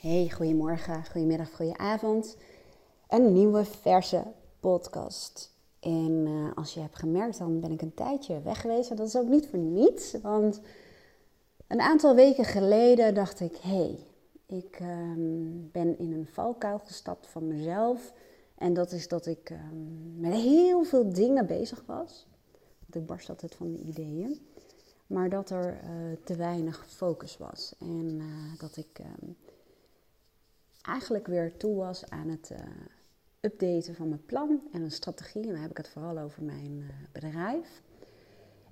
Hey, goedemorgen, goedemiddag, goedenavond. Een nieuwe verse podcast. En als je hebt gemerkt, dan ben ik een tijdje weg geweest. En dat is ook niet voor niets, want een aantal weken geleden dacht ik... Ik ben in een valkuil gestapt van mezelf. En dat is dat ik met heel veel dingen bezig was. Want ik barst altijd van de ideeën. Maar dat er te weinig focus was. En dat ik... Eigenlijk weer toe was aan het updaten van mijn plan en een strategie. En dan heb ik het vooral over mijn bedrijf.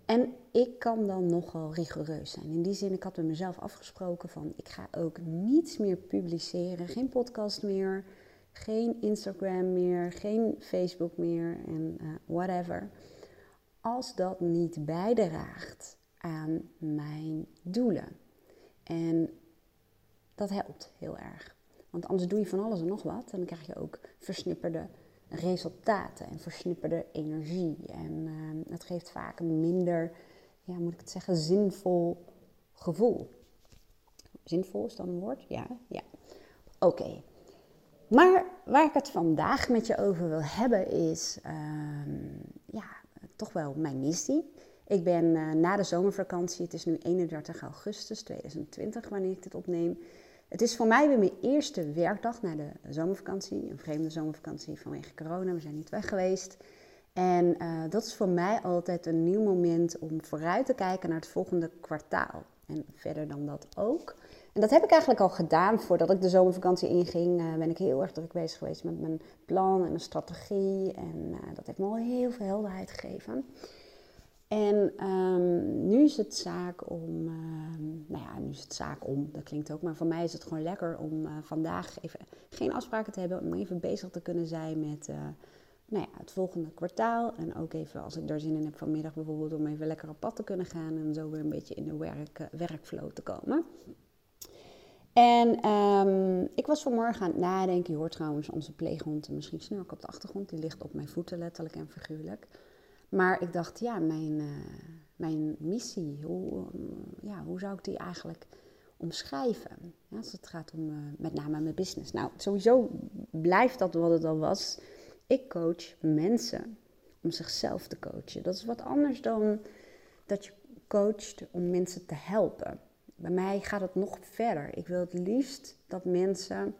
En ik kan dan nogal rigoureus zijn. In die zin, ik had met mezelf afgesproken van... ik ga ook niets meer publiceren. Geen podcast meer, geen Instagram meer, geen Facebook meer en whatever. Als dat niet bijdraagt aan mijn doelen. En dat helpt heel erg. Want anders doe je van alles en nog wat. En dan krijg je ook versnipperde resultaten en versnipperde energie. En dat geeft vaak een minder, zinvol gevoel. Zinvol is dan een woord? Ja. Oké. Maar waar ik het vandaag met je over wil hebben is toch wel mijn missie. Ik ben na de zomervakantie, het is nu 31 augustus 2020 wanneer ik dit opneem... Het is voor mij weer mijn eerste werkdag na de zomervakantie. Een vreemde zomervakantie vanwege corona. We zijn niet weg geweest. En dat is voor mij altijd een nieuw moment om vooruit te kijken naar het volgende kwartaal. En verder dan dat ook. En dat heb ik eigenlijk al gedaan voordat ik de zomervakantie inging. Ben ik heel erg druk bezig geweest met mijn plan en mijn strategie. En dat heeft me al heel veel helderheid gegeven. En nu is het zaak om, dat klinkt ook, maar voor mij is het gewoon lekker om vandaag even geen afspraken te hebben, om even bezig te kunnen zijn met het volgende kwartaal. En ook even, als ik er zin in heb vanmiddag bijvoorbeeld, om even lekker op pad te kunnen gaan en zo weer een beetje in de werkflow te komen. En ik was vanmorgen aan het nadenken, je hoort trouwens onze pleeghond misschien snurken op de achtergrond, die ligt op mijn voeten letterlijk en figuurlijk. Maar ik dacht, mijn missie, hoe zou ik die eigenlijk omschrijven? Ja, als het gaat om met name mijn business. Nou, sowieso blijft dat wat het al was. Ik coach mensen om zichzelf te coachen. Dat is wat anders dan dat je coacht om mensen te helpen. Bij mij gaat het nog verder. Ik wil het liefst dat mensen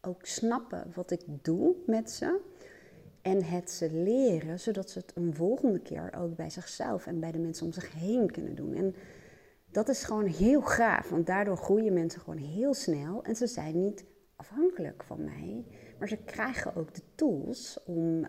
ook snappen wat ik doe met ze... En het ze leren, zodat ze het een volgende keer ook bij zichzelf en bij de mensen om zich heen kunnen doen. En dat is gewoon heel gaaf, want daardoor groeien mensen gewoon heel snel. En ze zijn niet afhankelijk van mij, maar ze krijgen ook de tools om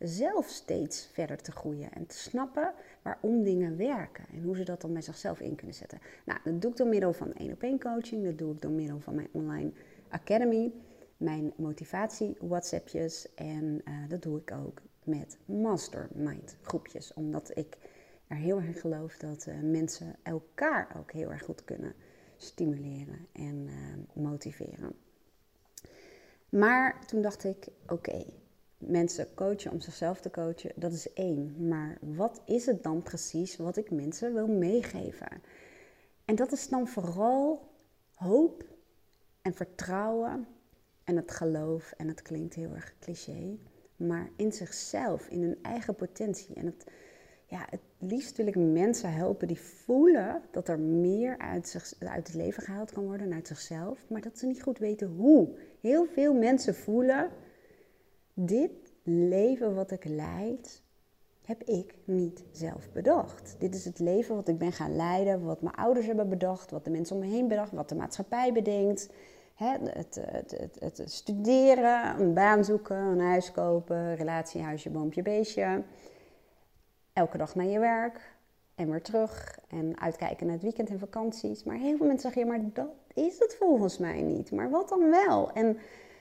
zelf steeds verder te groeien. En te snappen waarom dingen werken en hoe ze dat dan bij zichzelf in kunnen zetten. Nou, dat doe ik door middel van 1-op-1 coaching, dat doe ik door middel van mijn online academy... Mijn motivatie, WhatsAppjes en dat doe ik ook met mastermind groepjes. Omdat ik er heel erg in geloof dat mensen elkaar ook heel erg goed kunnen stimuleren en motiveren. Maar toen dacht ik, oké, mensen coachen om zichzelf te coachen, dat is één. Maar wat is het dan precies wat ik mensen wil meegeven? En dat is dan vooral hoop en vertrouwen... En het geloof, en het klinkt heel erg cliché, maar in zichzelf, in hun eigen potentie. En het liefst wil ik mensen helpen die voelen dat er meer uit het leven gehaald kan worden, uit zichzelf. Maar dat ze niet goed weten hoe. Heel veel mensen voelen, dit leven wat ik leid, heb ik niet zelf bedacht. Dit is het leven wat ik ben gaan leiden, wat mijn ouders hebben bedacht, wat de mensen om me heen bedacht, wat de maatschappij bedenkt... Het studeren, een baan zoeken, een huis kopen, relatie, huisje, boompje, beestje. Elke dag naar je werk en weer terug en uitkijken naar het weekend en vakanties. Maar heel veel mensen zeggen, maar dat is het volgens mij niet. Maar wat dan wel? En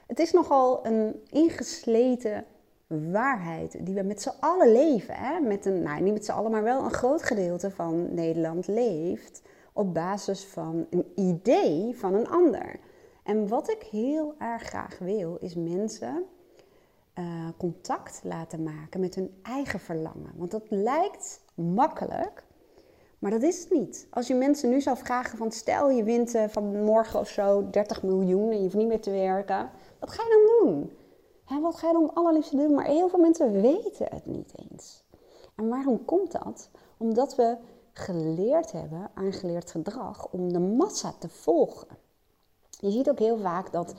het is nogal een ingesleten waarheid die we met z'n allen leven. Hè? Niet met z'n allen, maar wel een groot gedeelte van Nederland leeft op basis van een idee van een ander. En wat ik heel erg graag wil, is mensen contact laten maken met hun eigen verlangen. Want dat lijkt makkelijk, Maar dat is het niet. Als je mensen nu zou vragen van stel je wint van morgen of zo 30 miljoen en je hoeft niet meer te werken. Wat ga je dan doen? Hè, wat ga je dan het allerliefste doen? Maar heel veel mensen weten het niet eens. En waarom komt dat? Omdat we geleerd hebben, aangeleerd gedrag, om de massa te volgen. Je ziet ook heel vaak dat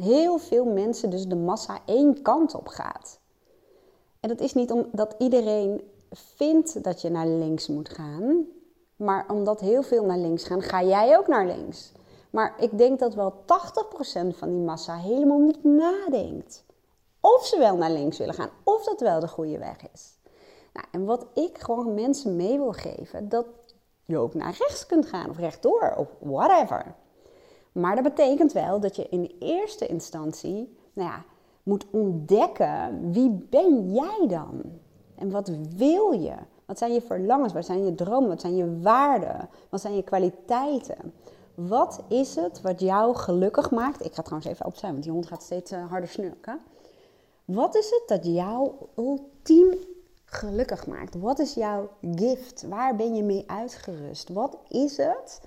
heel veel mensen dus de massa één kant op gaat. En dat is niet omdat iedereen vindt dat je naar links moet gaan, maar omdat heel veel naar links gaan, ga jij ook naar links. Maar ik denk dat wel 80% van die massa helemaal niet nadenkt. Of ze wel naar links willen gaan, of dat wel de goede weg is. Nou, en wat ik gewoon mensen mee wil geven, dat je ook naar rechts kunt gaan of rechtdoor of whatever. Maar dat betekent wel dat je in de eerste instantie moet ontdekken wie ben jij dan? En wat wil je? Wat zijn je verlangens? Wat zijn je dromen? Wat zijn je waarden? Wat zijn je kwaliteiten? Wat is het wat jou gelukkig maakt? Ik ga trouwens even opzij, want die hond gaat steeds harder snurken. Wat is het dat jou ultiem gelukkig maakt? Wat is jouw gift? Waar ben je mee uitgerust? Wat is het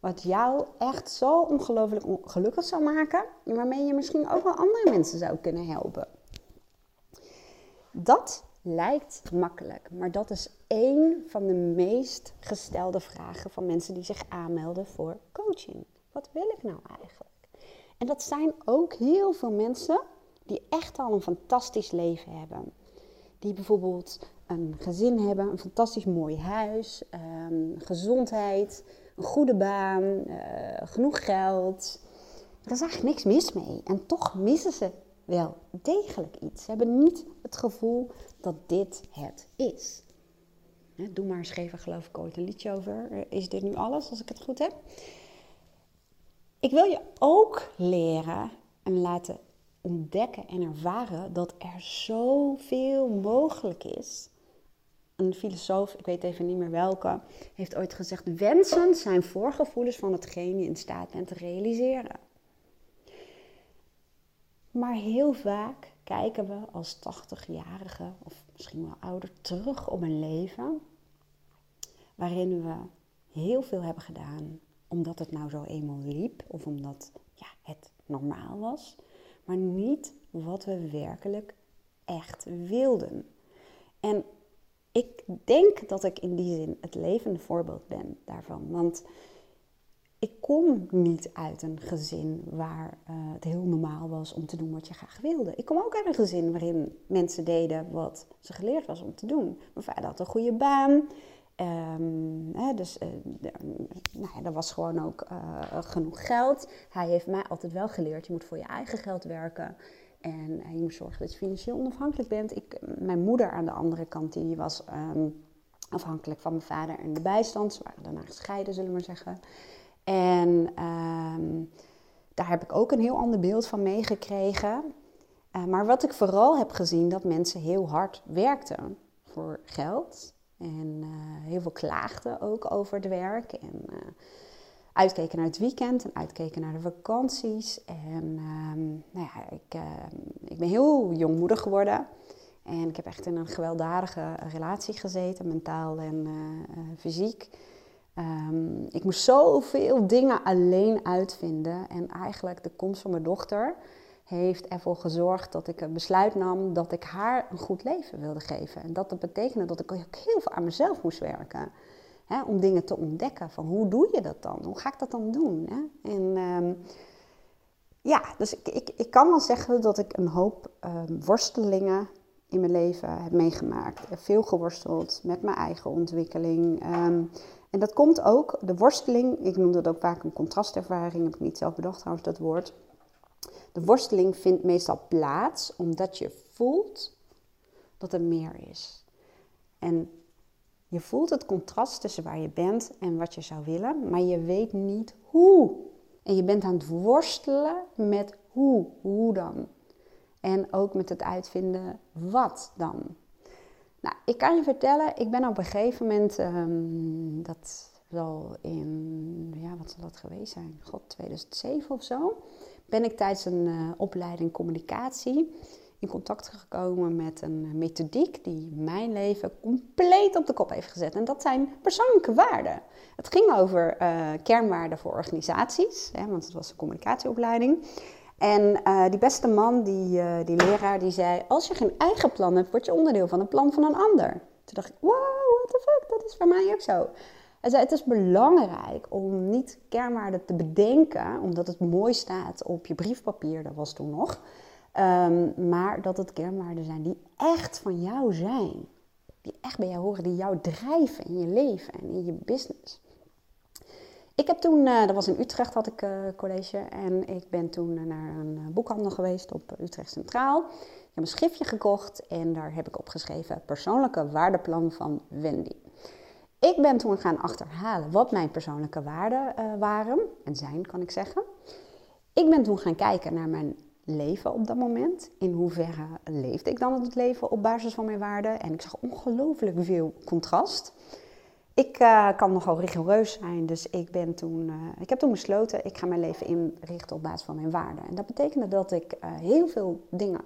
wat jou echt zo ongelooflijk gelukkig zou maken, waarmee je misschien ook wel andere mensen zou kunnen helpen? Dat lijkt makkelijk, maar dat is één van de meest gestelde vragen van mensen die zich aanmelden voor coaching. Wat wil ik nou eigenlijk? En dat zijn ook heel veel mensen die echt al een fantastisch leven hebben. Die bijvoorbeeld een gezin hebben, een fantastisch mooi huis, gezondheid, een goede baan, genoeg geld. Er is eigenlijk niks mis mee en toch missen ze wel degelijk iets. Ze hebben niet het gevoel dat dit het is. Doe maar schreef geloof ik ooit een liedje over. Is dit nu alles, als ik het goed heb? Ik wil je ook leren en laten ontdekken en ervaren dat er zoveel mogelijk is. Een filosoof, ik weet even niet meer welke, heeft ooit gezegd: wensen zijn voorgevoelens van hetgeen je in staat bent te realiseren. Maar heel vaak kijken we als 80-jarige of misschien wel ouder terug op een leven waarin we heel veel hebben gedaan omdat het nou zo eenmaal liep of omdat het normaal was, maar niet wat we werkelijk echt wilden. En ik denk dat ik in die zin het levende voorbeeld ben daarvan, want ik kom niet uit een gezin waar het heel normaal was om te doen wat je graag wilde. Ik kom ook uit een gezin waarin mensen deden wat ze geleerd was om te doen. Mijn vader had een goede baan. Er was gewoon ook genoeg geld. Hij heeft mij altijd wel geleerd, je moet voor je eigen geld werken. En je moet zorgen dat je financieel onafhankelijk bent. Mijn moeder aan de andere kant, die was afhankelijk van mijn vader en de bijstand. Ze waren daarna gescheiden, zullen we maar zeggen. En daar heb ik ook een heel ander beeld van meegekregen. Maar wat ik vooral heb gezien, dat mensen heel hard werkten voor geld. En heel veel klaagden ook over het werk. En uitkeken naar het weekend en uitkeken naar de vakanties. En ik ben heel jong moeder geworden. En ik heb echt in een gewelddadige relatie gezeten, mentaal en fysiek. Ik moest zoveel dingen alleen uitvinden. En eigenlijk de komst van mijn dochter heeft ervoor gezorgd dat ik een besluit nam dat ik haar een goed leven wilde geven. En dat betekende dat ik ook heel veel aan mezelf moest werken. Hè, om dingen te ontdekken. Van hoe doe je dat dan? Hoe ga ik dat dan doen? Hè? En dus ik kan wel zeggen dat ik een hoop worstelingen in mijn leven heb meegemaakt. Ik heb veel geworsteld met mijn eigen ontwikkeling. En dat komt ook, de worsteling, ik noem dat ook vaak een contrastervaring, heb ik niet zelf bedacht trouwens dat woord. De worsteling vindt meestal plaats omdat je voelt dat er meer is. En je voelt het contrast tussen waar je bent en wat je zou willen, maar je weet niet hoe. En je bent aan het worstelen met hoe dan? En ook met het uitvinden wat dan? Nou, ik kan je vertellen, ik ben op een gegeven moment, dat zal in, wat zal dat geweest zijn? 2007 of zo, ben ik tijdens een opleiding communicatie in contact gekomen met een methodiek die mijn leven compleet op de kop heeft gezet. En dat zijn persoonlijke waarden. Het ging over kernwaarden voor organisaties, hè, want het was een communicatieopleiding. En die beste man, die leraar, die zei, als je geen eigen plan hebt, word je onderdeel van een plan van een ander. Toen dacht ik, wow, what the fuck, dat is voor mij ook zo. Hij zei, het is belangrijk om niet kernwaarden te bedenken, omdat het mooi staat op je briefpapier, dat was toen nog. Maar dat het kernwaarden zijn die echt van jou zijn. Die echt bij jou horen, die jou drijven in je leven en in je business. Ik heb toen, dat was in Utrecht, had ik college. En ik ben toen naar een boekhandel geweest op Utrecht Centraal. Ik heb een schriftje gekocht en daar heb ik opgeschreven persoonlijke waardeplan van Wendy. Ik ben toen gaan achterhalen wat mijn persoonlijke waarden waren. En zijn, kan ik zeggen. Ik ben toen gaan kijken naar mijn leven op dat moment. In hoeverre leefde ik dan het leven op basis van mijn waarden? En ik zag ongelooflijk veel contrast. Ik kan nogal rigoureus zijn, dus ik heb toen besloten, ik ga mijn leven inrichten op basis van mijn waarden. En dat betekende dat ik heel veel dingen,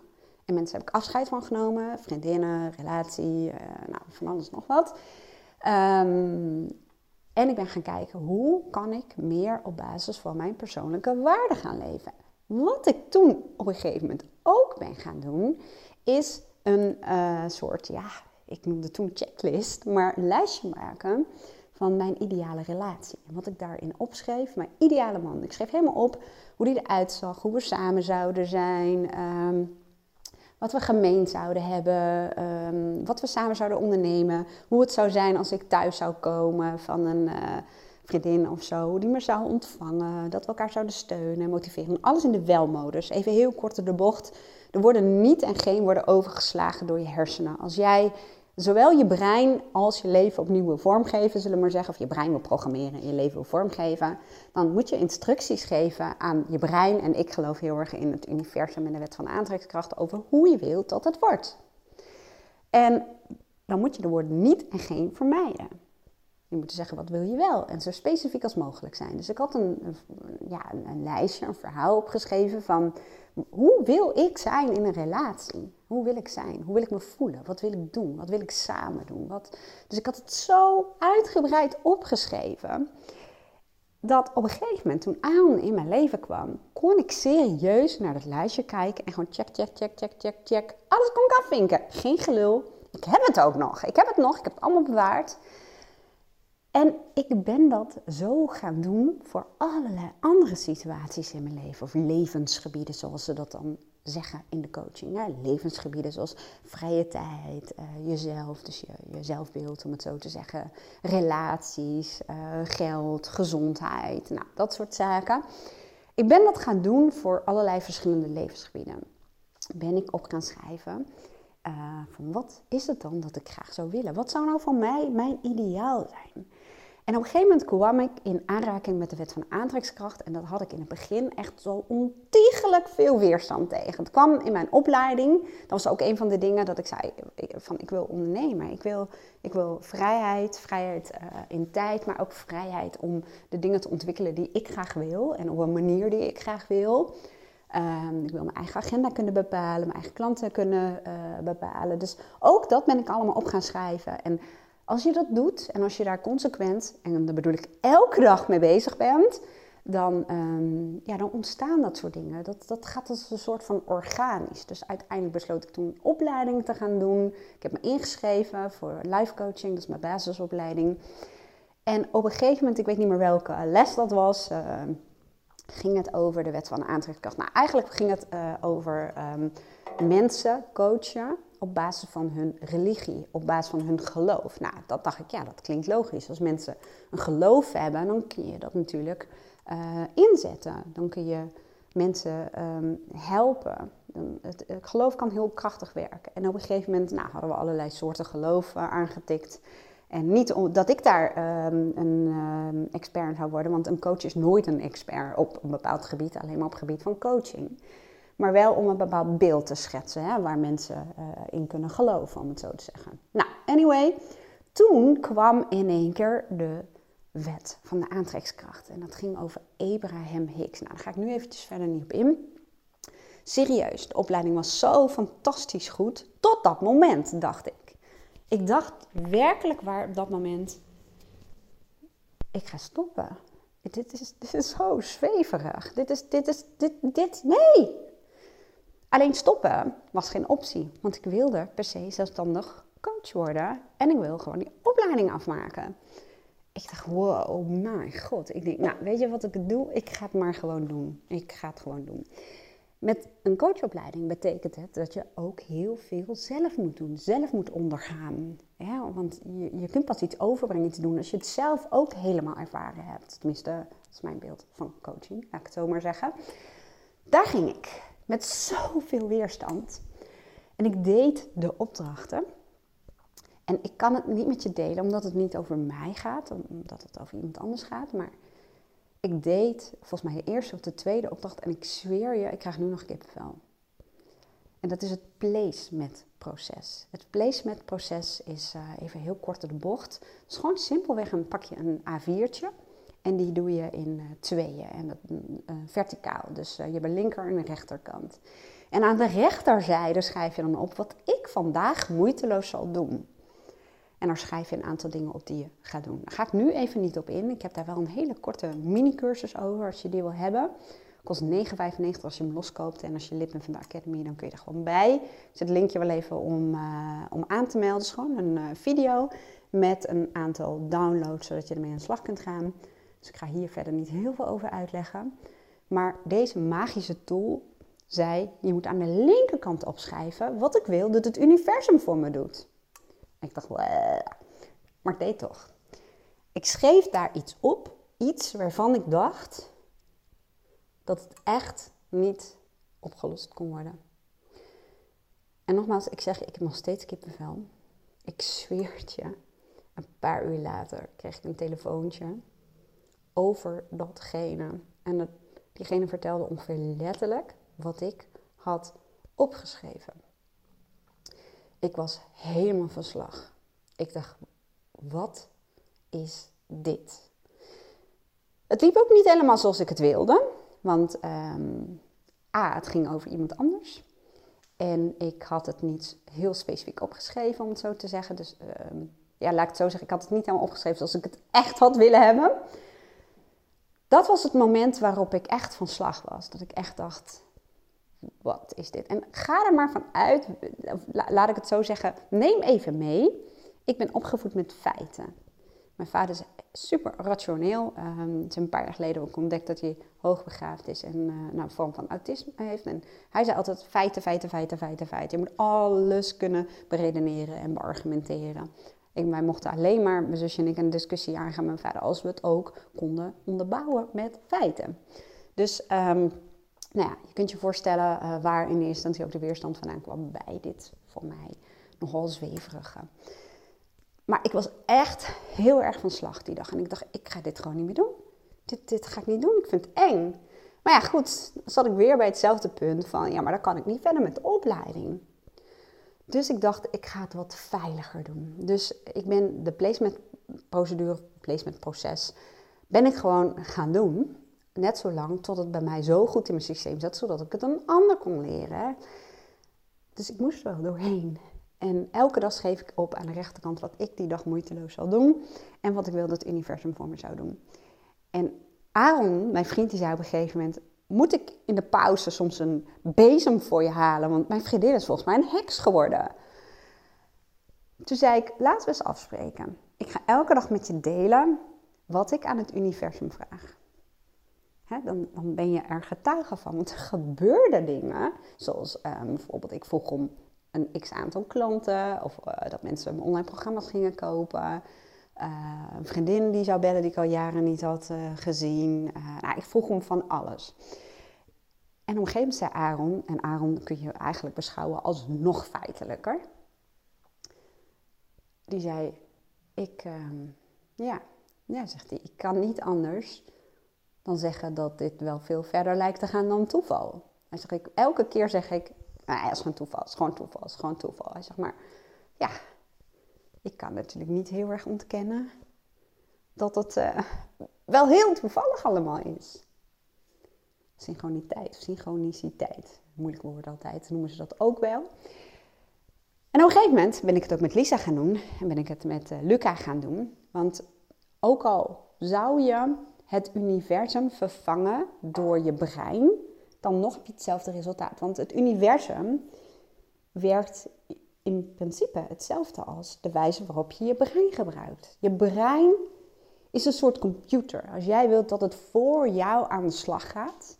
en mensen heb ik afscheid van genomen, vriendinnen, relatie, nou, van alles nog wat. En ik ben gaan kijken, hoe kan ik meer op basis van mijn persoonlijke waarden gaan leven? Wat ik toen op een gegeven moment ook ben gaan doen, is een soort, ja, ik noemde toen checklist, maar een lijstje maken van mijn ideale relatie. En wat ik daarin opschreef, mijn ideale man. Ik schreef helemaal op hoe die eruit zag, hoe we samen zouden zijn, wat we gemeen zouden hebben, wat we samen zouden ondernemen, hoe het zou zijn als ik thuis zou komen van een vriendin of zo, die me zou ontvangen, dat we elkaar zouden steunen, motiveren. Alles in de welmodus. Even heel kort door de bocht. Er worden niet en geen worden overgeslagen door je hersenen. Als jij zowel je brein als je leven opnieuw wil vormgeven, zullen we maar zeggen, of je brein wil programmeren en je leven wil vormgeven, dan moet je instructies geven aan je brein. En ik geloof heel erg in het universum en de wet van aantrekkingskracht over hoe je wilt dat het wordt. En dan moet je de woorden niet en geen vermijden. Je moet zeggen, wat wil je wel? En zo specifiek als mogelijk zijn. Dus ik had een lijstje, een verhaal opgeschreven van, hoe wil ik zijn in een relatie? Hoe wil ik zijn? Hoe wil ik me voelen? Wat wil ik doen? Wat wil ik samen doen? Dus ik had het zo uitgebreid opgeschreven, dat op een gegeven moment, toen Aaron in mijn leven kwam, kon ik serieus naar dat lijstje kijken en gewoon check. Alles kon ik afvinken. Geen gelul. Ik heb het ook nog. Ik heb het allemaal bewaard. En ik ben dat zo gaan doen voor allerlei andere situaties in mijn leven. Of levensgebieden, zoals ze dat dan zeggen in de coaching. Ja, levensgebieden zoals vrije tijd, jezelf, dus je zelfbeeld om het zo te zeggen. Relaties, geld, gezondheid, nou, dat soort zaken. Ik ben dat gaan doen voor allerlei verschillende levensgebieden. Ben ik op gaan schrijven. Van wat is het dan dat ik graag zou willen? Wat zou nou voor mij mijn ideaal zijn? En op een gegeven moment kwam ik in aanraking met de wet van aantrekkingskracht. En dat had ik in het begin echt zo ontiegelijk veel weerstand tegen. Het kwam in mijn opleiding. Dat was ook een van de dingen dat ik zei van ik wil ondernemen. Ik wil vrijheid in tijd, maar ook vrijheid om de dingen te ontwikkelen die ik graag wil. En op een manier die ik graag wil. Ik wil mijn eigen agenda kunnen bepalen, mijn eigen klanten kunnen bepalen. Dus ook dat ben ik allemaal op gaan schrijven. En als je dat doet en als je daar consequent, en daar bedoel ik elke dag mee bezig bent, dan ontstaan dat soort dingen. Dat gaat als een soort van organisch. Dus uiteindelijk besloot ik toen een opleiding te gaan doen. Ik heb me ingeschreven voor life coaching, dat is mijn basisopleiding. En op een gegeven moment, ik weet niet meer welke les dat was, ging het over de wet van aantrekkingskracht. Nou, eigenlijk ging het over mensen coachen op basis van hun religie, op basis van hun geloof. Nou, dat dacht ik, ja, dat klinkt logisch. Als mensen een geloof hebben, dan kun je dat natuurlijk inzetten. Dan kun je mensen helpen. Het geloof kan heel krachtig werken. En op een gegeven moment hadden we allerlei soorten geloof aangetikt. En niet dat ik daar een expert in zou worden, want een coach is nooit een expert op een bepaald gebied, alleen maar op het gebied van coaching. Maar wel om een bepaald beeld te schetsen, hè, waar mensen in kunnen geloven, om het zo te zeggen. Nou, anyway, toen kwam in één keer de wet van de aantrekkingskracht. En dat ging over Abraham Hicks. Nou, daar ga ik nu eventjes verder niet op in. Serieus, de opleiding was zo fantastisch goed. Tot dat moment, dacht ik. Ik dacht werkelijk waar op dat moment, ik ga stoppen. Dit is zo zweverig. Nee! Alleen stoppen was geen optie. Want ik wilde per se zelfstandig coach worden. En ik wil gewoon die opleiding afmaken. Ik dacht, wow, oh mijn god. Ik denk, nou, weet je wat ik doe? Ik ga het maar gewoon doen. Ik ga het gewoon doen. Met een coachopleiding betekent het dat je ook heel veel zelf moet doen. Zelf moet ondergaan. Ja, want je kunt pas iets overbrengen, iets doen, als je het zelf ook helemaal ervaren hebt. Tenminste, dat is mijn beeld van coaching, laat ik het zo maar zeggen. Daar ging ik. Met zoveel weerstand. En ik deed de opdrachten. En ik kan het niet met je delen, omdat het niet over mij gaat. Omdat het over iemand anders gaat. Maar ik deed volgens mij de eerste of de tweede opdracht. En ik zweer je, ik krijg nu nog kippenvel. En dat is het placementproces. Het placementproces is even heel kort door de bocht. Het is gewoon simpelweg een pakje een A4'tje. En die doe je in tweeën. En dat, verticaal. Dus je hebt een linker en een rechterkant. En aan de rechterzijde schrijf je dan op wat ik vandaag moeiteloos zal doen. En daar schrijf je een aantal dingen op die je gaat doen. Daar ga ik nu even niet op in. Ik heb daar wel een hele korte mini-cursus over als je die wil hebben. Kost 9,95 als je hem loskoopt. En als je lid bent van de Academy, dan kun je er gewoon bij. Ik zet het linkje wel even om aan te melden. Dus gewoon een video met een aantal downloads, zodat je ermee aan de slag kunt gaan. Dus ik ga hier verder niet heel veel over uitleggen. Maar deze magische tool zei, je moet aan de linkerkant opschrijven wat ik wil dat het universum voor me doet. En ik dacht, Wah. Maar ik deed toch. Ik schreef daar iets op, iets waarvan ik dacht dat het echt niet opgelost kon worden. En nogmaals, ik zeg, ik heb nog steeds kippenvel. Ik zweer het je. Een paar uur later kreeg ik een telefoontje over datgene. En diegene vertelde ongeveer letterlijk wat ik had opgeschreven. Ik was helemaal van slag. Ik dacht, wat is dit? Het liep ook niet helemaal zoals ik het wilde. Want het ging over iemand anders. En ik had het niet heel specifiek opgeschreven, om het zo te zeggen. Dus laat ik het zo zeggen. Ik had het niet helemaal opgeschreven zoals ik het echt had willen hebben. Dat was het moment waarop ik echt van slag was. Dat ik echt dacht, wat is dit? En ga er maar van uit, laat ik het zo zeggen, neem even mee. Ik ben opgevoed met feiten. Mijn vader is super rationeel. Het is een paar jaar geleden ook ontdekt dat hij hoogbegaafd is en een vorm van autisme heeft. En hij zei altijd feiten. Je moet alles kunnen beredeneren en beargumenteren. Wij mochten alleen maar, mijn zusje en ik, een discussie aangaan met mijn vader als we het ook konden onderbouwen met feiten. Dus je kunt je voorstellen waar in eerste instantie ook de weerstand vandaan kwam bij dit, voor mij, nogal zweverige. Maar ik was echt heel erg van slag die dag. En ik dacht, ik ga dit gewoon niet meer doen. Dit ga ik niet doen, ik vind het eng. Maar ja, goed, dan zat ik weer bij hetzelfde punt van, ja, maar dan kan ik niet verder met de opleiding. Dus ik dacht, ik ga het wat veiliger doen. Dus ik ben de placementproces, ben ik gewoon gaan doen. Net zo lang tot het bij mij zo goed in mijn systeem zat, zodat ik het een ander kon leren. Dus ik moest er wel doorheen. En elke dag schreef ik op aan de rechterkant wat ik die dag moeiteloos zou doen. En wat ik wilde dat het universum voor me zou doen. En Aaron, mijn vriend, die zei op een gegeven moment, moet ik in de pauze soms een bezem voor je halen? Want mijn vriendin is volgens mij een heks geworden. Toen zei ik, laten we eens afspreken. Ik ga elke dag met je delen wat ik aan het universum vraag. Dan ben je er getuige van. Want er gebeurden dingen. Zoals bijvoorbeeld, ik vroeg om een x-aantal klanten. Of dat mensen mijn online programma's gingen kopen. Een vriendin die zou bellen die ik al jaren niet had gezien. Ik vroeg hem van alles. En op een gegeven moment zei Aaron, en Aaron kun je eigenlijk beschouwen als nog feitelijker. Die zei, zegt hij, ik kan niet anders dan zeggen dat dit wel veel verder lijkt te gaan dan toeval. Hij zegt, elke keer zeg ik, het is gewoon toeval, het is gewoon toeval. Hij zegt maar, ja, ik kan natuurlijk niet heel erg ontkennen dat het wel heel toevallig allemaal is. synchroniteit, synchroniciteit. Moeilijk woord altijd, noemen ze dat ook wel. En op een gegeven moment ben ik het ook met Lisa gaan doen en ben ik het met Luca gaan doen. Want ook al zou je het universum vervangen door je brein, dan nog heb je hetzelfde resultaat. Want het universum werkt in principe hetzelfde als de wijze waarop je je brein gebruikt. Je brein is een soort computer. Als jij wilt dat het voor jou aan de slag gaat,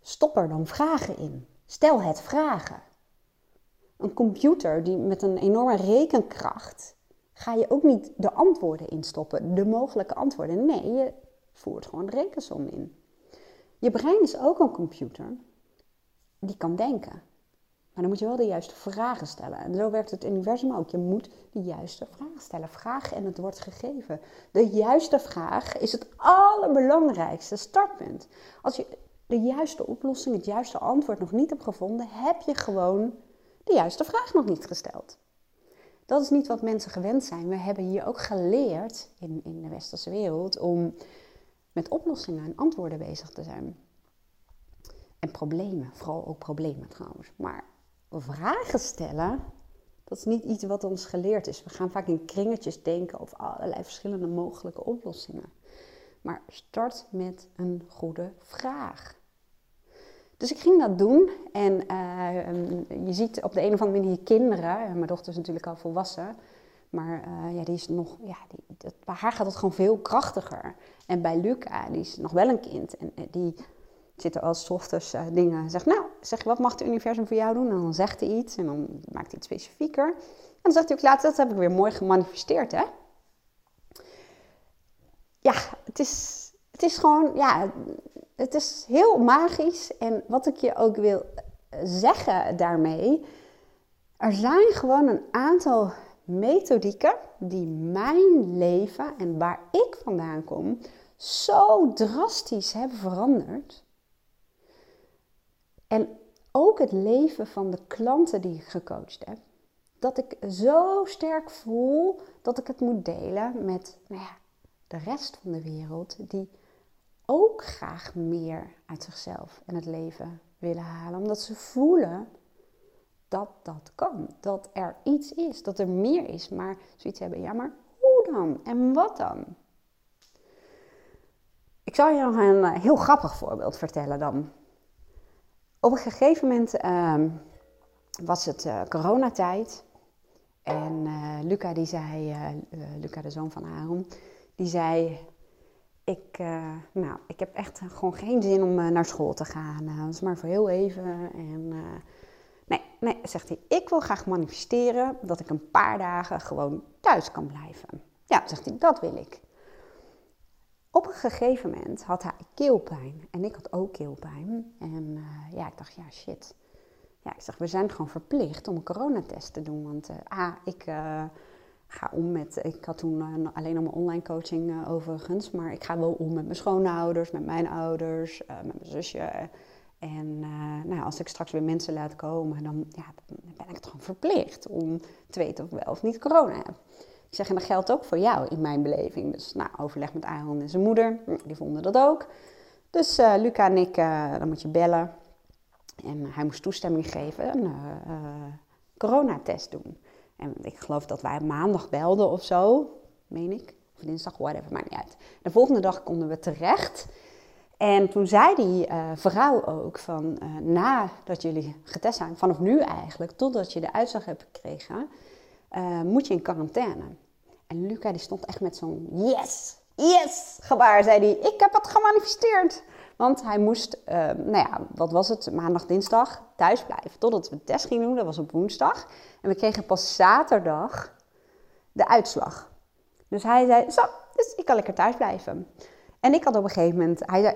stop er dan vragen in. Stel het vragen. Een computer die met een enorme rekenkracht ga je ook niet de antwoorden instoppen, de mogelijke antwoorden. Nee, je voert gewoon de rekensom in. Je brein is ook een computer die kan denken. Maar dan moet je wel de juiste vragen stellen. En zo werkt het universum ook. Je moet de juiste vragen stellen. Vraag en het wordt gegeven. De juiste vraag is het allerbelangrijkste startpunt. Als je de juiste oplossing, het juiste antwoord nog niet hebt gevonden, heb je gewoon de juiste vraag nog niet gesteld. Dat is niet wat mensen gewend zijn. We hebben hier ook geleerd in de westerse wereld om met oplossingen en antwoorden bezig te zijn. En problemen, vooral ook problemen trouwens. Maar vragen stellen, dat is niet iets wat ons geleerd is. We gaan vaak in kringetjes denken over allerlei verschillende mogelijke oplossingen. Maar start met een goede vraag. Dus ik ging dat doen en je ziet op de een of andere manier kinderen. Mijn dochter is natuurlijk al volwassen, maar die is nog, bij haar gaat het gewoon veel krachtiger. En bij Luca, die is nog wel een kind en die zit er als 's ochtends dingen. Zegt, nou, zeg je wat mag het universum voor jou doen? En dan zegt hij iets en dan maakt hij iets specifieker. En dan zegt hij ook later, dat heb ik weer mooi gemanifesteerd, hè? Ja, het is gewoon, ja, het is heel magisch. En wat ik je ook wil zeggen daarmee, er zijn gewoon een aantal methodieken die mijn leven en waar ik vandaan kom, zo drastisch hebben veranderd. En ook het leven van de klanten die ik gecoacht heb. Dat ik zo sterk voel dat ik het moet delen met de rest van de wereld. Die ook graag meer uit zichzelf en het leven willen halen. Omdat ze voelen dat dat kan. Dat er iets is. Dat er meer is. Maar zoiets hebben, ja maar hoe dan? En wat dan? Ik zal je nog een heel grappig voorbeeld vertellen dan. Op een gegeven moment was het coronatijd. En Luca, die zei, Luca de zoon van Aaron, die zei... Ik heb echt gewoon geen zin om naar school te gaan. Dat is maar voor heel even. En, nee, zegt hij, ik wil graag manifesteren dat ik een paar dagen gewoon thuis kan blijven. Ja, zegt hij, dat wil ik. Op een gegeven moment had hij keelpijn en ik had ook keelpijn. En ik dacht, ja shit. Ja, ik zeg, we zijn gewoon verplicht om een coronatest te doen. Want ik had toen alleen nog mijn online coaching overigens. Maar ik ga wel om met mijn schoonouders, met mijn ouders, met mijn zusje. En als ik straks weer mensen laat komen, dan ben ik het gewoon verplicht om te weten of ik wel of niet corona heb. Ik zeg, en dat geldt ook voor jou in mijn beleving. Dus overleg met Aaron en zijn moeder, die vonden dat ook. Dus Luca en ik, dan moet je bellen. En hij moest toestemming geven, een coronatest doen. En ik geloof dat wij maandag belden of zo, meen ik. Of dinsdag, whatever, maakt niet uit. De volgende dag konden we terecht. En toen zei die vrouw ook van, nadat jullie getest zijn, vanaf nu eigenlijk, totdat je de uitslag hebt gekregen... moet je in quarantaine. En Luca die stond echt met zo'n yes gebaar, zei hij. Ik heb het gemanifesteerd. Want hij moest, wat was het, maandag, dinsdag thuis blijven. Totdat we de test gingen doen, dat was op woensdag. En we kregen pas zaterdag de uitslag. Dus hij zei, zo, dus ik kan lekker thuis blijven. En ik had op een gegeven moment, hij zei,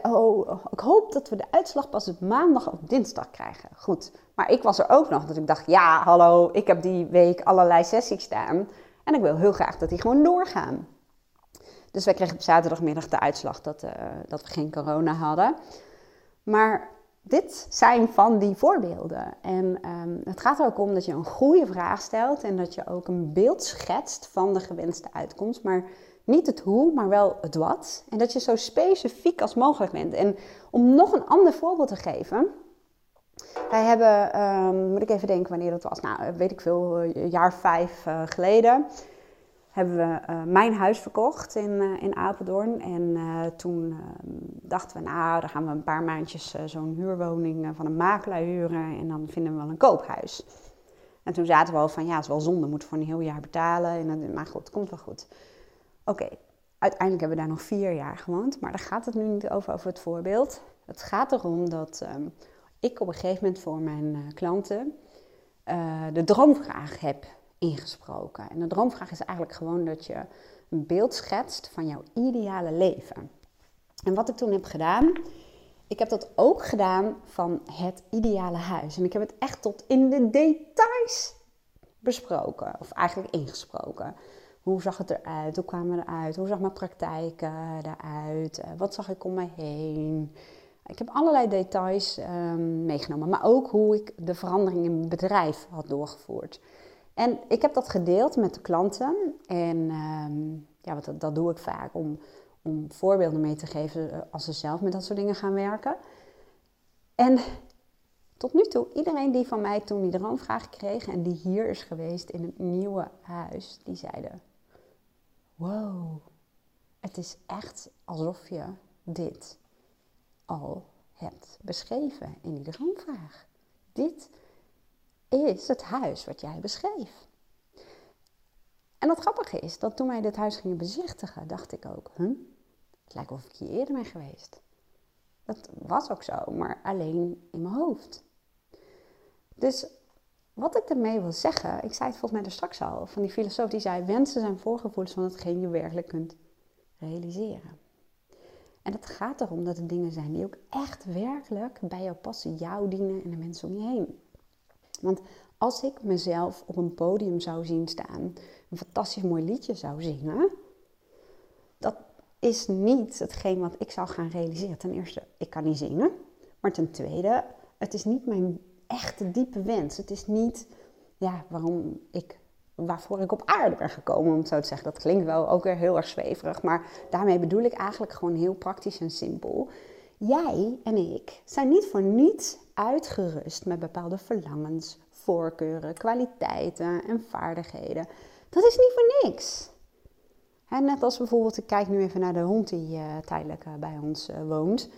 ik hoop dat we de uitslag pas op maandag of dinsdag krijgen. Goed, maar ik was er ook nog, dat ik dacht, ja, hallo, ik heb die week allerlei sessies staan. En ik wil heel graag dat die gewoon doorgaan. Dus wij kregen op zaterdagmiddag de uitslag dat we geen corona hadden. Maar dit zijn van die voorbeelden. En het gaat er ook om dat je een goede vraag stelt en dat je ook een beeld schetst van de gewenste uitkomst. Maar Niet het hoe, maar wel het wat. En dat je zo specifiek als mogelijk bent. En om nog een ander voorbeeld te geven. Wij hebben, moet ik even denken wanneer dat was. Nou, weet ik veel, een jaar 5 geleden. Hebben we mijn huis verkocht in Apeldoorn. En toen dachten we, nou, dan gaan we een paar maandjes zo'n huurwoning van een makelaar huren. En dan vinden we wel een koophuis. En toen zaten we al van, ja, het is wel zonde, moet voor een heel jaar betalen. Maar goed, het komt wel goed. Oké, uiteindelijk hebben we daar nog 4 jaar gewoond. Maar daar gaat het nu niet over het voorbeeld. Het gaat erom dat ik op een gegeven moment voor mijn klanten de droomvraag heb ingesproken. En de droomvraag is eigenlijk gewoon dat je een beeld schetst van jouw ideale leven. En wat ik toen heb gedaan, ik heb dat ook gedaan van het ideale huis. En ik heb het echt tot in de details besproken, of eigenlijk ingesproken. Hoe zag het eruit? Hoe kwamen we eruit? Hoe zag mijn praktijk eruit? Wat zag ik om mij heen? Ik heb allerlei details meegenomen, maar ook hoe ik de verandering in mijn bedrijf had doorgevoerd. En ik heb dat gedeeld met de klanten en dat doe ik vaak om voorbeelden mee te geven als ze zelf met dat soort dingen gaan werken. En tot nu toe, iedereen die van mij toen die droomvraag kreeg en die hier is geweest in het nieuwe huis, die zeiden, wow, het is echt alsof je dit al hebt beschreven in die droomvraag. Dit is het huis wat jij beschreef. En het grappige is dat toen wij dit huis gingen bezichtigen, dacht ik ook, het lijkt alsof ik hier eerder ben geweest. Dat was ook zo, maar alleen in mijn hoofd. Dus wat ik ermee wil zeggen, ik zei het volgens mij er straks al, van die filosoof die zei, wensen zijn voorgevoelens van hetgeen je werkelijk kunt realiseren. En het gaat erom dat het dingen zijn die ook echt werkelijk bij jou passen, jou dienen en de mensen om je heen. Want als ik mezelf op een podium zou zien staan, een fantastisch mooi liedje zou zingen, dat is niet hetgeen wat ik zou gaan realiseren. Ten eerste, ik kan niet zingen. Maar ten tweede, het is niet mijn echte diepe wens. Het is niet waarvoor ik op aarde ben gekomen, om het zo te zeggen. Dat klinkt wel ook weer heel erg zweverig. Maar daarmee bedoel ik eigenlijk gewoon heel praktisch en simpel. Jij en ik zijn niet voor niets uitgerust met bepaalde verlangens, voorkeuren, kwaliteiten en vaardigheden. Dat is niet voor niks. Net als bijvoorbeeld, ik kijk nu even naar de hond die tijdelijk bij ons woont.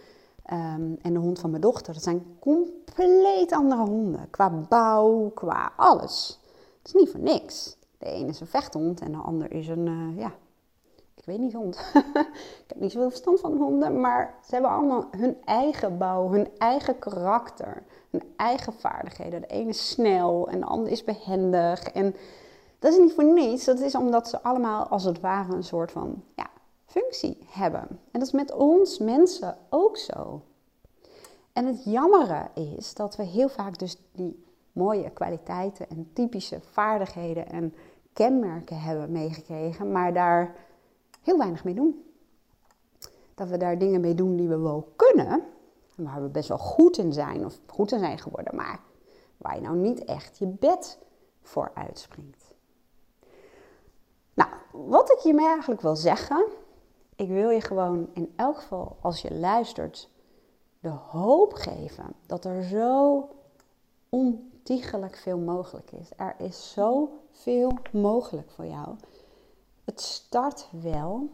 En de hond van mijn dochter. Dat zijn compleet andere honden. Qua bouw, qua alles. Het is niet voor niks. De een is een vechthond en de ander is een, ik weet niet hond. Ik heb niet zoveel verstand van honden. Maar ze hebben allemaal hun eigen bouw, hun eigen karakter. Hun eigen vaardigheden. De ene is snel en de ander is behendig en... Dat is niet voor niets, dat is omdat ze allemaal als het ware een soort van functie hebben. En dat is met ons mensen ook zo. En het jammere is dat we heel vaak dus die mooie kwaliteiten en typische vaardigheden en kenmerken hebben meegekregen, maar daar heel weinig mee doen. Dat we daar dingen mee doen die we wel kunnen, waar we best wel goed in zijn of goed in zijn geworden, maar waar je nou niet echt je bed voor uitspringt. Nou, wat ik hiermee eigenlijk wil zeggen, ik wil je gewoon in elk geval, als je luistert, de hoop geven dat er zo ontiegelijk veel mogelijk is. Er is zoveel mogelijk voor jou. Het start wel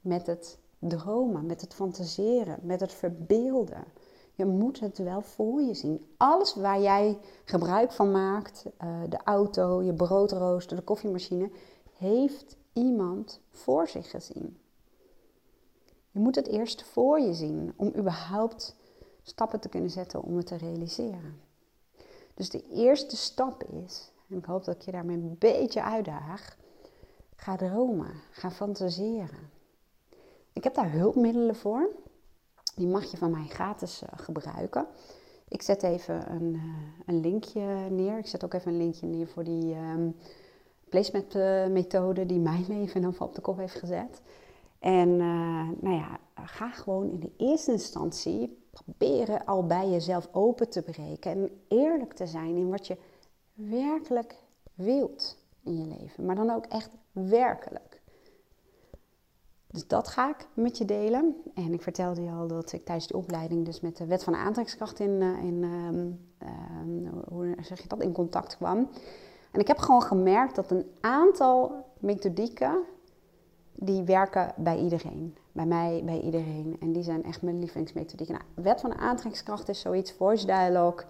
met het dromen, met het fantaseren, met het verbeelden. Je moet het wel voor je zien. Alles waar jij gebruik van maakt, de auto, je broodrooster, de koffiemachine, heeft iemand voor zich gezien. Je moet het eerst voor je zien om überhaupt stappen te kunnen zetten om het te realiseren. Dus de eerste stap is, en ik hoop dat ik je daarmee een beetje uitdaag, ga dromen, ga fantaseren. Ik heb daar hulpmiddelen voor. Die mag je van mij gratis gebruiken. Ik zet even een linkje neer. Ik zet ook even een linkje neer voor die... placement methode die mijn leven in ieder geval op de kop heeft gezet. En ga gewoon in de eerste instantie proberen al bij jezelf open te breken. En eerlijk te zijn in wat je werkelijk wilt in je leven. Maar dan ook echt werkelijk. Dus dat ga ik met je delen. En ik vertelde je al dat ik tijdens die opleiding dus met de wet van de aantrekkingskracht in contact kwam. En ik heb gewoon gemerkt dat een aantal methodieken, die werken bij iedereen. Bij mij, bij iedereen. En die zijn echt mijn lievelingsmethodieken. Nou, wet van de aantrekkingskracht is zoiets, voice dialogue,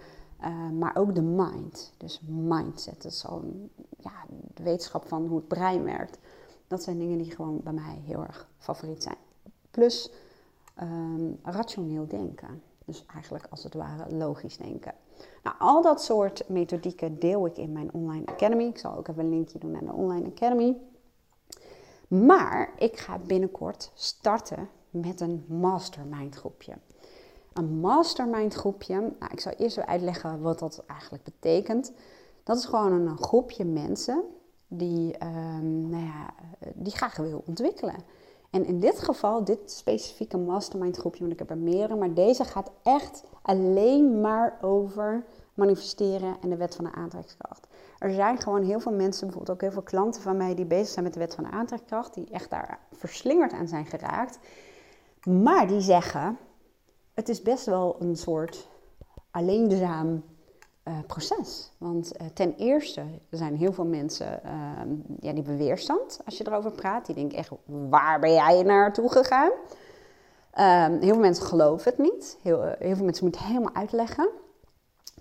maar ook de mind. Dus mindset, dat is al, ja, de wetenschap van hoe het brein werkt. Dat zijn dingen die gewoon bij mij heel erg favoriet zijn. Plus rationeel denken. Dus eigenlijk als het ware logisch denken. Nou, al dat soort methodieken deel ik in mijn online academy. Ik zal ook even een linkje doen naar de online academy. Maar ik ga binnenkort starten met een mastermind groepje. Een mastermind groepje, nou, ik zal eerst even uitleggen wat dat eigenlijk betekent. Dat is gewoon een groepje mensen die graag wil ontwikkelen. En in dit geval, dit specifieke mastermind groepje, want ik heb er meerdere, maar deze gaat echt alleen maar over manifesteren en de wet van de aantrekkingskracht. Er zijn gewoon heel veel mensen, bijvoorbeeld ook heel veel klanten van mij, die bezig zijn met de wet van de aantrekkingskracht, die echt daar verslingerd aan zijn geraakt. Maar die zeggen, het is best wel een soort alleenzaam proces. Want ten eerste zijn heel veel mensen die hebben weerstand als je erover praat. Die denken echt, waar ben jij naartoe gegaan? Heel veel mensen geloven het niet. Heel veel mensen moeten het helemaal uitleggen.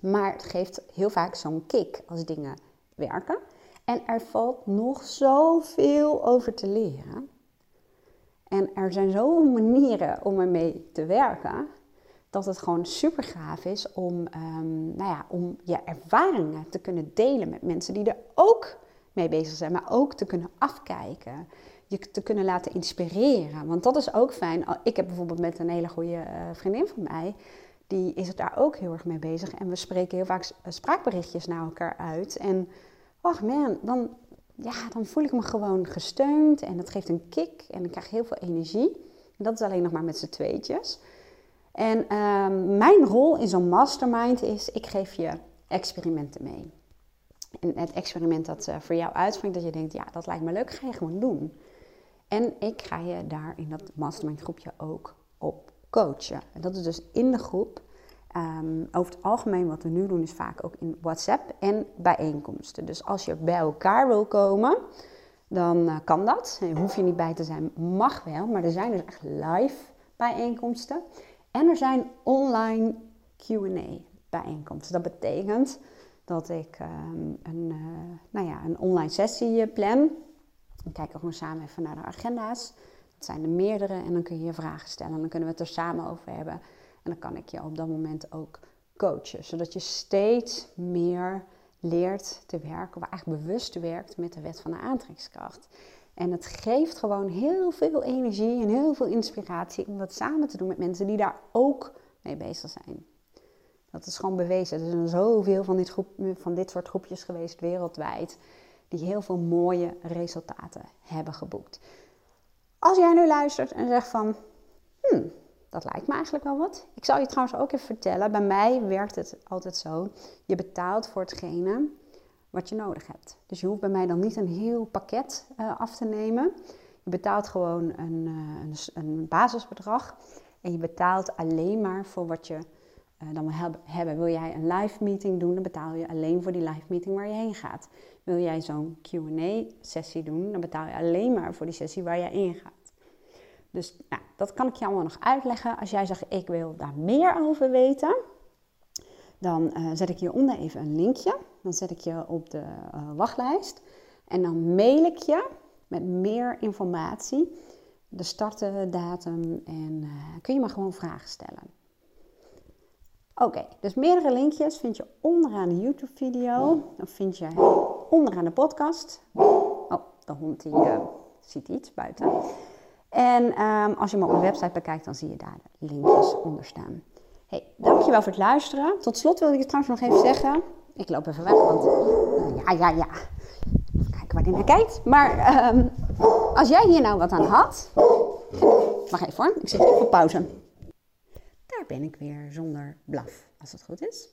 Maar het geeft heel vaak zo'n kick als dingen werken. En er valt nog zoveel over te leren. En er zijn zoveel manieren om ermee te werken, dat het gewoon super gaaf is om je ervaringen te kunnen delen met mensen die er ook mee bezig zijn. Maar ook te kunnen afkijken, je te kunnen laten inspireren. Want dat is ook fijn. Ik heb bijvoorbeeld met een hele goede vriendin van mij, die is daar ook heel erg mee bezig. En we spreken heel vaak spraakberichtjes naar elkaar uit. En oh man, dan voel ik me gewoon gesteund. En dat geeft een kick. En ik krijg heel veel energie. En dat is alleen nog maar met z'n tweetjes. En mijn rol in zo'n mastermind is, ik geef je experimenten mee. En het experiment dat voor jou uitspringt, dat je denkt, ja, dat lijkt me leuk, ga je gewoon doen. En ik ga je daar in dat mastermind groepje ook op coachen. En dat is dus in de groep. Over het algemeen wat we nu doen is vaak ook in WhatsApp en bijeenkomsten. Dus als je bij elkaar wil komen, dan kan dat. En hoef je niet bij te zijn, mag wel. Maar er zijn dus echt live bijeenkomsten. En er zijn online Q&A bijeenkomsten. Dat betekent dat ik een online sessie plan. Dan kijk ik gewoon samen even naar de agenda's. Dat zijn er meerdere en dan kun je je vragen stellen. En dan kunnen we het er samen over hebben. En dan kan ik je op dat moment ook coachen. Zodat je steeds meer leert te werken. Of eigenlijk bewust werkt met de wet van de aantrekkingskracht. En het geeft gewoon heel veel energie en heel veel inspiratie om dat samen te doen met mensen die daar ook mee bezig zijn. Dat is gewoon bewezen. Er zijn zoveel van dit soort groepjes geweest wereldwijd. Die heel veel mooie resultaten hebben geboekt. Als jij nu luistert en zegt van, dat lijkt me eigenlijk wel wat. Ik zal je trouwens ook even vertellen, bij mij werkt het altijd zo. Je betaalt voor hetgene wat je nodig hebt. Dus je hoeft bij mij dan niet een heel pakket af te nemen. Je betaalt gewoon een basisbedrag. En je betaalt alleen maar voor wat je dan wil hebben. Wil jij een live meeting doen, dan betaal je alleen voor die live meeting waar je heen gaat. Wil jij zo'n Q&A-sessie doen, dan betaal je alleen maar voor die sessie waar jij in gaat. Dus nou, dat kan ik je allemaal nog uitleggen. Als jij zegt, ik wil daar meer over weten, dan zet ik hieronder even een linkje. Dan zet ik je op de wachtlijst. En dan mail ik je met meer informatie. De startdatum. En kun je me gewoon vragen stellen. Oké, dus meerdere linkjes vind je onderaan de YouTube video. Dan vind je onderaan de podcast. Oh, de hond die ziet iets buiten. En als je me op mijn website bekijkt, dan zie je daar de linkjes onder staan. Hey, dankjewel voor het luisteren. Tot slot wil ik het trouwens nog even zeggen. Ik loop even weg, want even kijken waar die naar kijkt. Maar als jij hier nou wat aan had, wacht even hoor, ik zet even op pauze. Daar ben ik weer zonder blaf, als het goed is.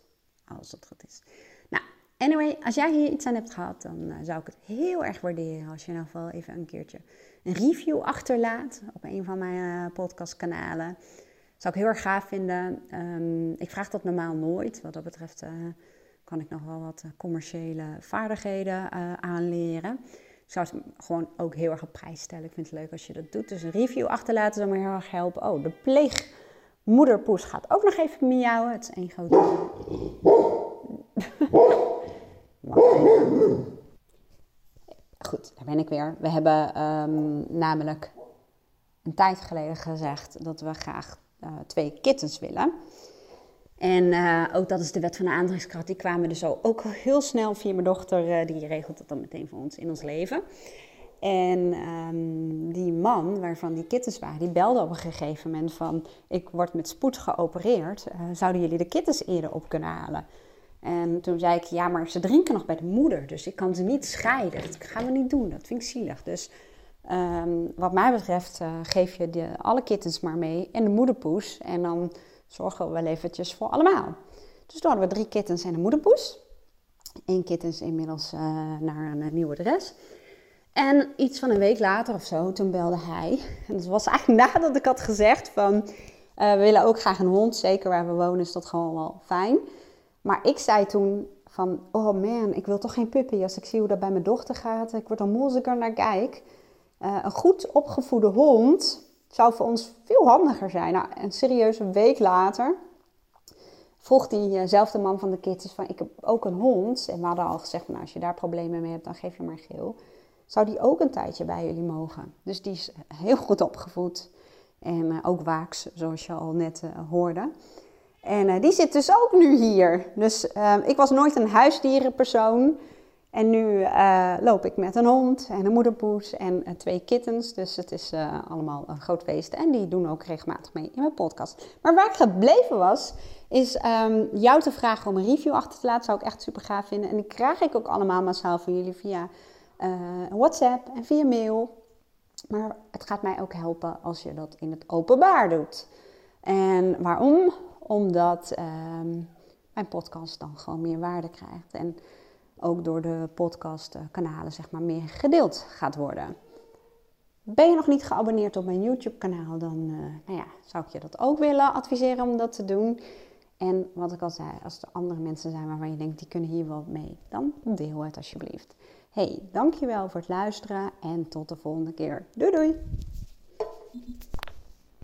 Nou, Anyway, als jij hier iets aan hebt gehad, dan zou ik het heel erg waarderen als je nou wel even een keertje een review achterlaat op een van mijn podcastkanalen. Zou ik heel erg gaaf vinden. Ik vraag dat normaal nooit. Wat dat betreft kan ik nog wel wat commerciële vaardigheden aanleren. Ik zou het gewoon ook heel erg op prijs stellen. Ik vind het leuk als je dat doet. Dus een review achterlaten zou me heel erg helpen. Oh, de pleegmoederpoes gaat ook nog even miauwen. Het is één grote... Goed, daar ben ik weer. We hebben namelijk een tijd geleden gezegd dat we graag 2 kittens willen. En ook dat is de wet van de aantrekkingskracht. Die kwamen dus ook heel snel via mijn dochter. Die regelt dat dan meteen voor ons in ons leven. En die man waarvan die kittens waren, die belde op een gegeven moment van... Ik word met spoed geopereerd. Zouden jullie de kittens eerder op kunnen halen? En toen zei ik, ja, maar ze drinken nog bij de moeder. Dus ik kan ze niet scheiden. Dat gaan we niet doen. Dat vind ik zielig. Dus wat mij betreft geef je alle kittens maar mee. En de moederpoes. En dan zorgen we wel eventjes voor allemaal. Dus toen hadden we 3 kittens en een moederpoes. 1 kitten is inmiddels naar een nieuw adres. En iets van een week later of zo, toen belde hij. En dat was eigenlijk nadat ik had gezegd van... we willen ook graag een hond. Zeker waar we wonen is dat gewoon wel fijn. Maar ik zei toen van, oh man, ik wil toch geen puppy. Als ik zie hoe dat bij mijn dochter gaat, ik word dan moe als ik er naar kijk. Een goed opgevoede hond zou voor ons veel handiger zijn. Nou, en serieus, een week later vroeg diezelfde man van de kittens van, ik heb ook een hond. En we hadden al gezegd, nou, als je daar problemen mee hebt, dan geef je maar Geel. Zou die ook een tijdje bij jullie mogen? Dus die is heel goed opgevoed. En ook waaks, zoals je al net hoorde. En die zit dus ook nu hier. Dus ik was nooit een huisdierenpersoon. En nu loop ik met een hond en een moederpoes en 2 kittens. Dus het is allemaal een groot feest. En die doen ook regelmatig mee in mijn podcast. Maar waar ik gebleven was, is jou te vragen om een review achter te laten. Zou ik echt super gaaf vinden. En die krijg ik ook allemaal massaal van jullie via WhatsApp en via mail. Maar het gaat mij ook helpen als je dat in het openbaar doet. En waarom? Omdat mijn podcast dan gewoon meer waarde krijgt. En ook door de podcastkanalen zeg maar meer gedeeld gaat worden. Ben je nog niet geabonneerd op mijn YouTube kanaal, dan zou ik je dat ook willen adviseren om dat te doen. En wat ik al zei, als er andere mensen zijn waarvan je denkt, die kunnen hier wel mee, dan deel het alsjeblieft. Hey, dankjewel voor het luisteren en tot de volgende keer. Doei doei!